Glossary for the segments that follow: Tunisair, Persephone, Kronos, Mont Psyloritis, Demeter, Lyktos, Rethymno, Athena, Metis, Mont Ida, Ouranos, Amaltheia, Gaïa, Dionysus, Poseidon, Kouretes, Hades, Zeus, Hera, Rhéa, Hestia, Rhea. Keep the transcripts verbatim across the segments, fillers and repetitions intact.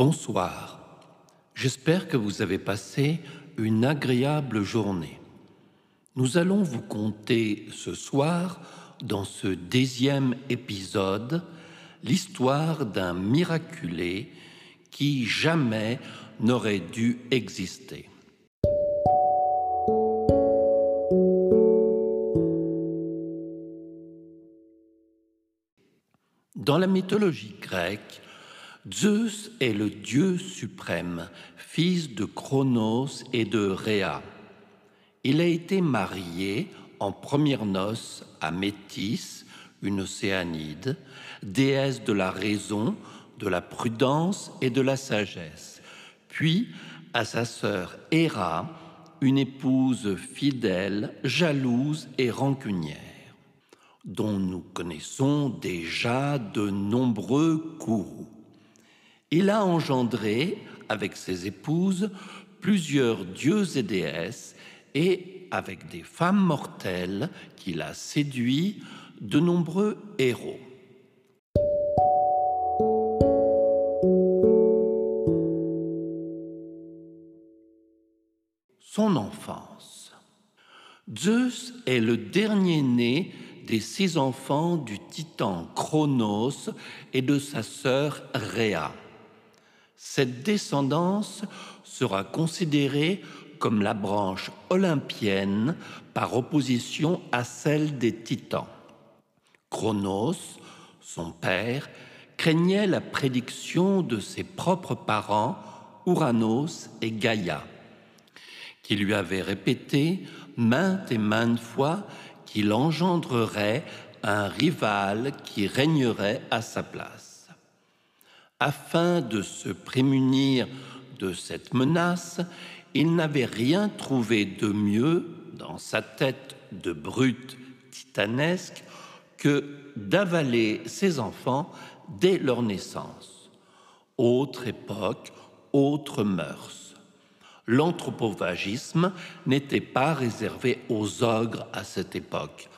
Bonsoir. J'espère que vous avez passé une agréable journée. Nous allons vous conter ce soir, dans ce dixième épisode, l'histoire d'un miraculé qui jamais n'aurait dû exister. Dans la mythologie grecque, Zeus est le dieu suprême, fils de Kronos et de Rhea. Il a été marié en premières noces à Métis, une océanide, déesse de la raison, de la prudence et de la sagesse, puis à sa sœur Hera, une épouse fidèle, jalouse et rancunière, dont nous connaissons déjà de nombreux courroux. Il a engendré, avec ses épouses, plusieurs dieux et déesses, et avec des femmes mortelles qu'il a séduit, de nombreux héros. Son enfance. Zeus est le dernier-né des six enfants du titan Kronos et de sa sœur Rhéa. Cette descendance sera considérée comme la branche olympienne par opposition à celle des titans. Kronos, son père, craignait la prédiction de ses propres parents, Ouranos et Gaïa, qui lui avaient répété maintes et maintes fois qu'il engendrerait un rival qui régnerait à sa place. Afin de se prémunir de cette menace, il n'avait rien trouvé de mieux dans sa tête de brute titanesque que d'avaler ses enfants dès leur naissance. Autre époque, autres mœurs. L'anthropophagisme n'était pas réservé aux ogres à cette époque,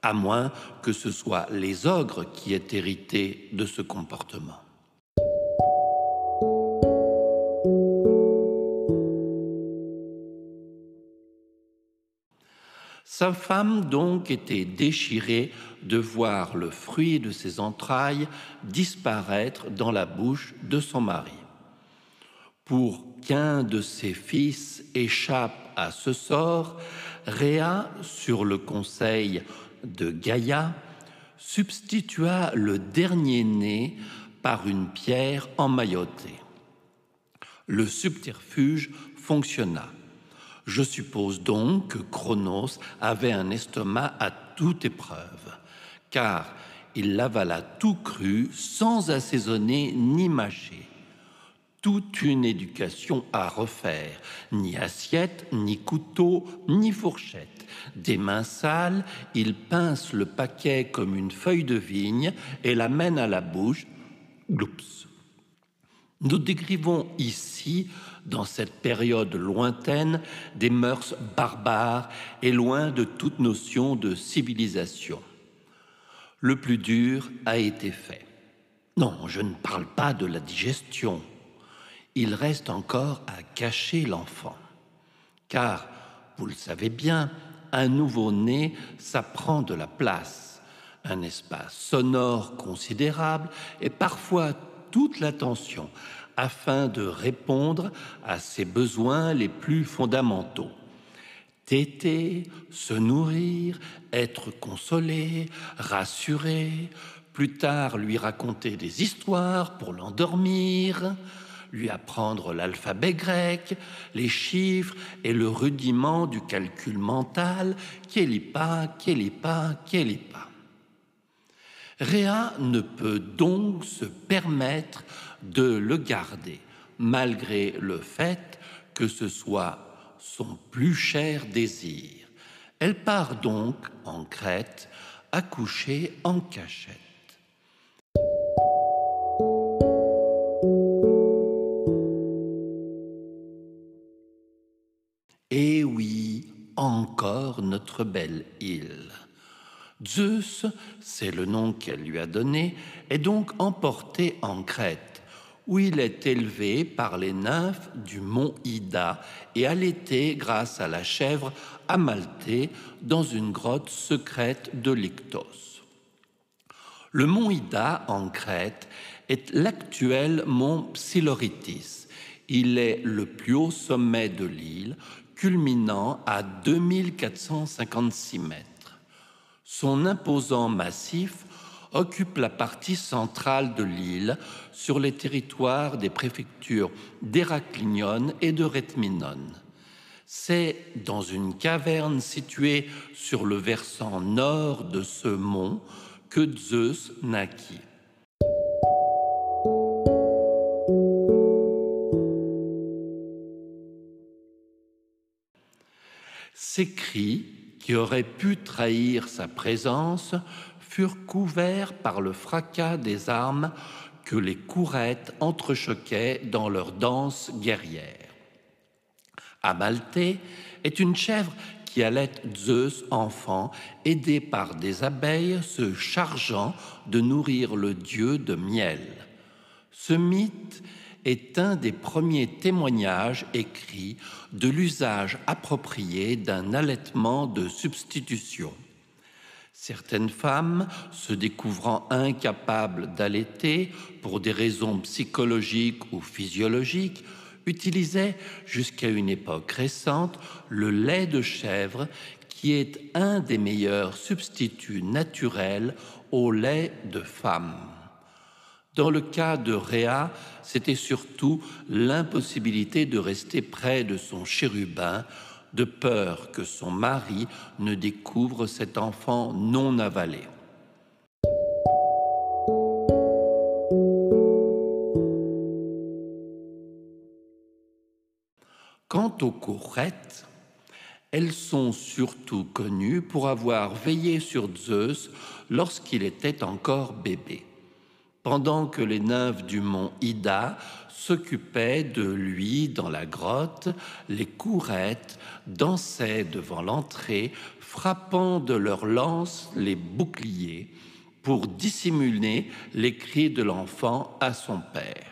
à moins que ce soit les ogres qui aient hérité de ce comportement. Sa femme donc était déchirée de voir le fruit de ses entrailles disparaître dans la bouche de son mari. Pour qu'un de ses fils échappe à ce sort, Rhéa, sur le conseil de Gaïa, substitua le dernier-né par une pierre emmaillotée. Le subterfuge fonctionna. Je suppose donc que Kronos avait un estomac à toute épreuve, car il l'avala tout cru, sans assaisonner ni mâcher. Toute une éducation à refaire, ni assiette, ni couteau, ni fourchette. Des mains sales, il pince le paquet comme une feuille de vigne et l'amène à la bouche. Gloups. Nous décrivons ici, dans cette période lointaine, des mœurs barbares et loin de toute notion de civilisation. Le plus dur a été fait. Non, je ne parle pas de la digestion. Il reste encore à cacher l'enfant. Car, vous le savez bien, un nouveau-né, ça prend de la place, un espace sonore considérable et parfois toute l'attention afin de répondre à ses besoins les plus fondamentaux. Téter, se nourrir, être consolé, rassuré, plus tard lui raconter des histoires pour l'endormir, lui apprendre l'alphabet grec, les chiffres et le rudiment du calcul mental, kélipa, kélipa, kélipa. Rhéa ne peut donc se permettre de le garder, malgré le fait que ce soit son plus cher désir. Elle part donc en Crète, accouchée en cachette. Et oui, encore notre belle île. Zeus, c'est le nom qu'elle lui a donné, est donc emporté en Crète, où il est élevé par les nymphes du mont Ida et allaité grâce à la chèvre Amalthée dans une grotte secrète de Lyktos. Le mont Ida, en Crète, est l'actuel mont Psyloritis. Il est le plus haut sommet de l'île, culminant à deux mille quatre cent cinquante-six mètres. Son imposant massif occupe la partie centrale de l'île sur les territoires des préfectures d'Héraclinion et de Rethymnon. C'est dans une caverne située sur le versant nord de ce mont que Zeus naquit. Ses cris, qui auraient pu trahir sa présence, furent couverts par le fracas des armes que les Kouretes entrechoquaient dans leur danse guerrière. Amalthée est une chèvre qui allait Zeus enfant, aidée par des abeilles se chargeant de nourrir le dieu de miel. Ce mythe est un des premiers témoignages écrits de l'usage approprié d'un allaitement de substitution. Certaines femmes, se découvrant incapables d'allaiter pour des raisons psychologiques ou physiologiques, utilisaient jusqu'à une époque récente le lait de chèvre qui est un des meilleurs substituts naturels au lait de femme. Dans le cas de Rhea, c'était surtout l'impossibilité de rester près de son chérubin, de peur que son mari ne découvre cet enfant non avalé. Quant aux Kouretes, elles sont surtout connues pour avoir veillé sur Zeus lorsqu'il était encore bébé, pendant que les nymphes du mont Ida s'occupaient de lui dans la grotte. Les Kouretes dansaient devant l'entrée, frappant de leurs lances les boucliers pour dissimuler les cris de l'enfant à son père.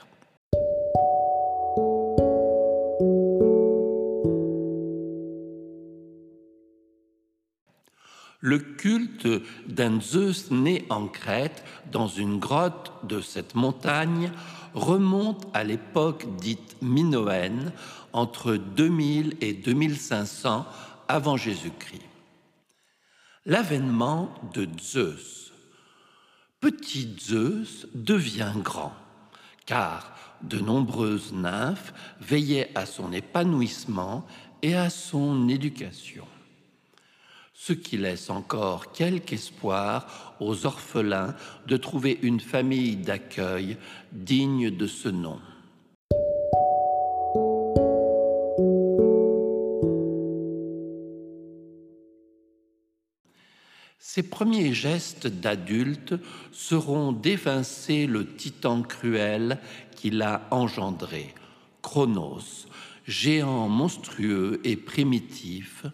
Le culte d'un Zeus né en Crète, dans une grotte de cette montagne, remonte à l'époque dite minoenne, entre deux mille et deux mille cinq cents avant Jésus-Christ. L'avènement de Zeus. Petit Zeus devient grand, car de nombreuses nymphes veillaient à son épanouissement et à son éducation, ce qui laisse encore quelque espoir aux orphelins de trouver une famille d'accueil digne de ce nom. Ses premiers gestes d'adulte seront d'évincer le titan cruel qu'il a engendré, Kronos, géant monstrueux et primitif,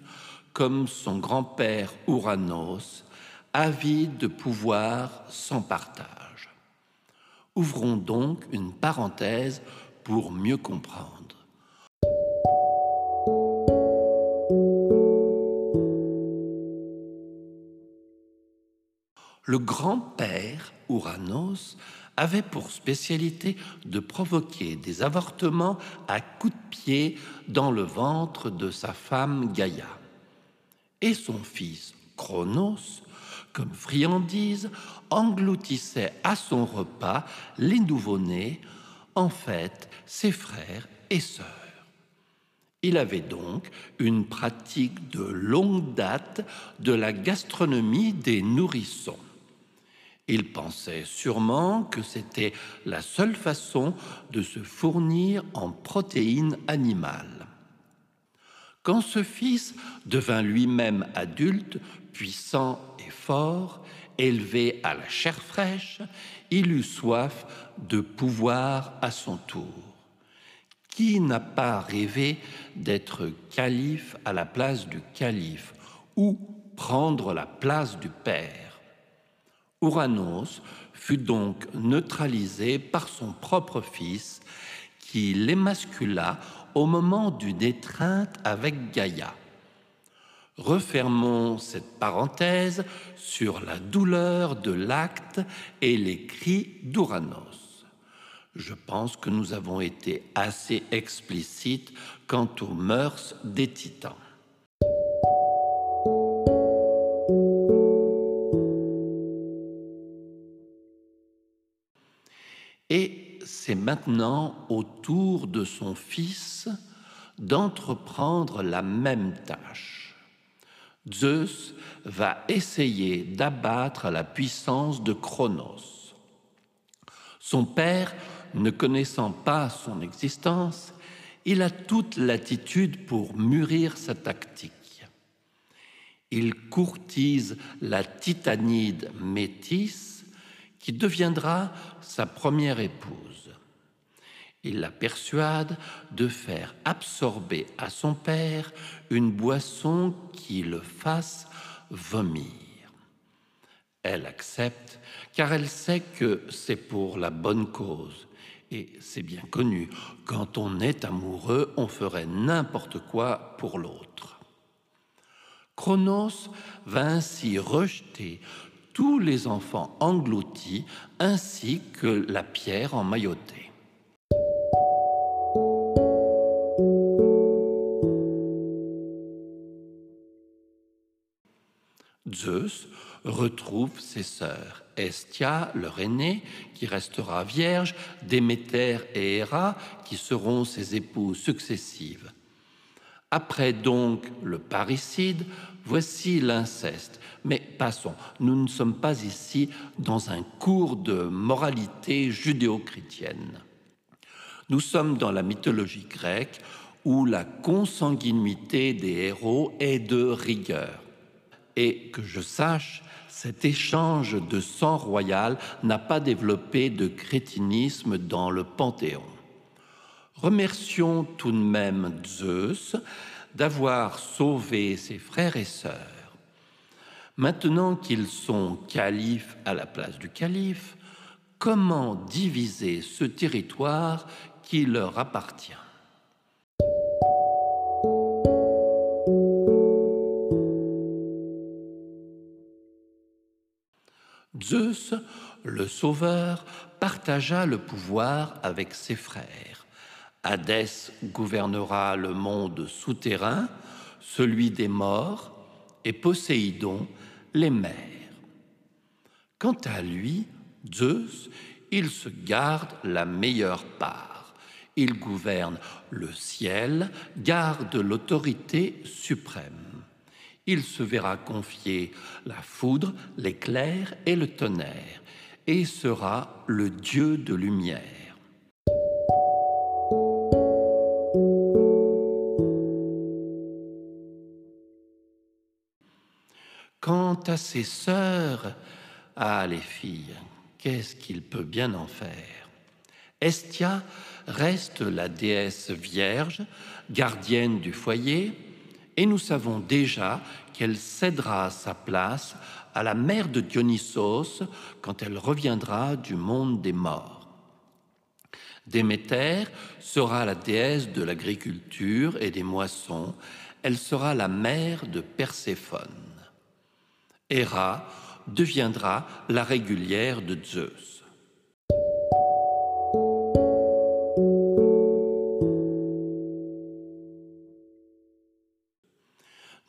comme son grand-père Ouranos, avide de pouvoir sans partage. Ouvrons donc une parenthèse pour mieux comprendre. Le grand-père Ouranos avait pour spécialité de provoquer des avortements à coups de pied dans le ventre de sa femme Gaïa. Et son fils, Kronos, comme friandise, engloutissait à son repas les nouveau-nés, en fait ses frères et sœurs. Il avait donc une pratique de longue date de la gastronomie des nourrissons. Il pensait sûrement que c'était la seule façon de se fournir en protéines animales. Quand ce fils devint lui-même adulte, puissant et fort, élevé à la chair fraîche, il eut soif de pouvoir à son tour. Qui n'a pas rêvé d'être calife à la place du calife ou prendre la place du père ? Ouranos fut donc neutralisé par son propre fils, qui l'émascula au moment d'une étreinte avec Gaïa. Refermons cette parenthèse sur la douleur de l'acte et les cris d'Ouranos. Je pense que nous avons été assez explicites quant aux mœurs des Titans. Et c'est maintenant au tour de son fils d'entreprendre la même tâche. Zeus va essayer d'abattre la puissance de Kronos. Son père, ne connaissant pas son existence, il a toute latitude pour mûrir sa tactique. Il courtise la titanide Métis, qui deviendra sa première épouse. Il la persuade de faire absorber à son père une boisson qui le fasse vomir. Elle accepte, car elle sait que c'est pour la bonne cause. Et c'est bien connu, quand on est amoureux, on ferait n'importe quoi pour l'autre. Kronos va ainsi rejeter tous les enfants engloutis, ainsi que la pierre emmaillotée. Zeus retrouve ses sœurs, Hestia, leur aînée, qui restera vierge, Déméter et Héra, qui seront ses épouses successives. Après donc le parricide, voici l'inceste. Mais passons, nous ne sommes pas ici dans un cours de moralité judéo-chrétienne. Nous sommes dans la mythologie grecque, où la consanguinité des héros est de rigueur. Et que je sache, cet échange de sang royal n'a pas développé de crétinisme dans le Panthéon. Remercions tout de même Zeus d'avoir sauvé ses frères et sœurs. Maintenant qu'ils sont califes à la place du calife, comment diviser ce territoire qui leur appartient ? Zeus, le sauveur, partagea le pouvoir avec ses frères. Hadès gouvernera le monde souterrain, celui des morts, et Poséidon, les mers. Quant à lui, Zeus, il se garde la meilleure part. Il gouverne le ciel, garde l'autorité suprême. Il se verra confier la foudre, l'éclair et le tonnerre, et sera le dieu de lumière. Quant à ses sœurs, ah les filles, qu'est-ce qu'il peut bien en faire? Hestia reste la déesse vierge, gardienne du foyer, et nous savons déjà qu'elle cédera sa place à la mère de Dionysos quand elle reviendra du monde des morts. Déméter sera la déesse de l'agriculture et des moissons. Elle sera la mère de Perséphone. Héra deviendra la régulière de Zeus.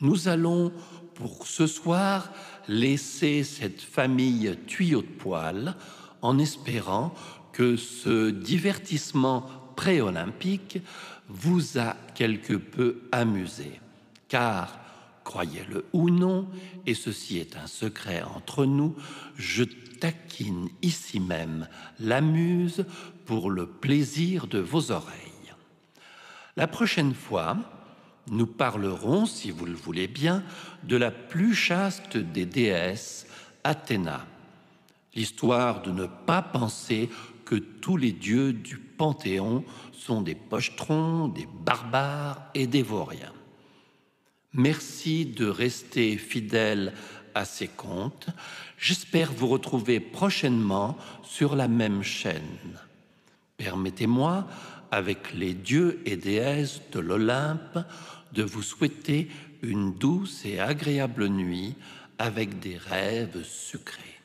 Nous allons, pour ce soir, laisser cette famille tuyau de poil en espérant que ce divertissement préolympique vous a quelque peu amusé. Car, croyez-le ou non, et ceci est un secret entre nous, je taquine ici même la muse pour le plaisir de vos oreilles. La prochaine fois, nous parlerons, si vous le voulez bien, de la plus chaste des déesses, Athéna. L'histoire de ne pas penser que tous les dieux du Panthéon sont des pochetrons, des barbares et des vauriens. Merci de rester fidèles à ses comptes. J'espère vous retrouver prochainement sur la même chaîne. Permettez-moi, avec les dieux et déesses de l'Olympe, de vous souhaiter une douce et agréable nuit avec des rêves sucrés.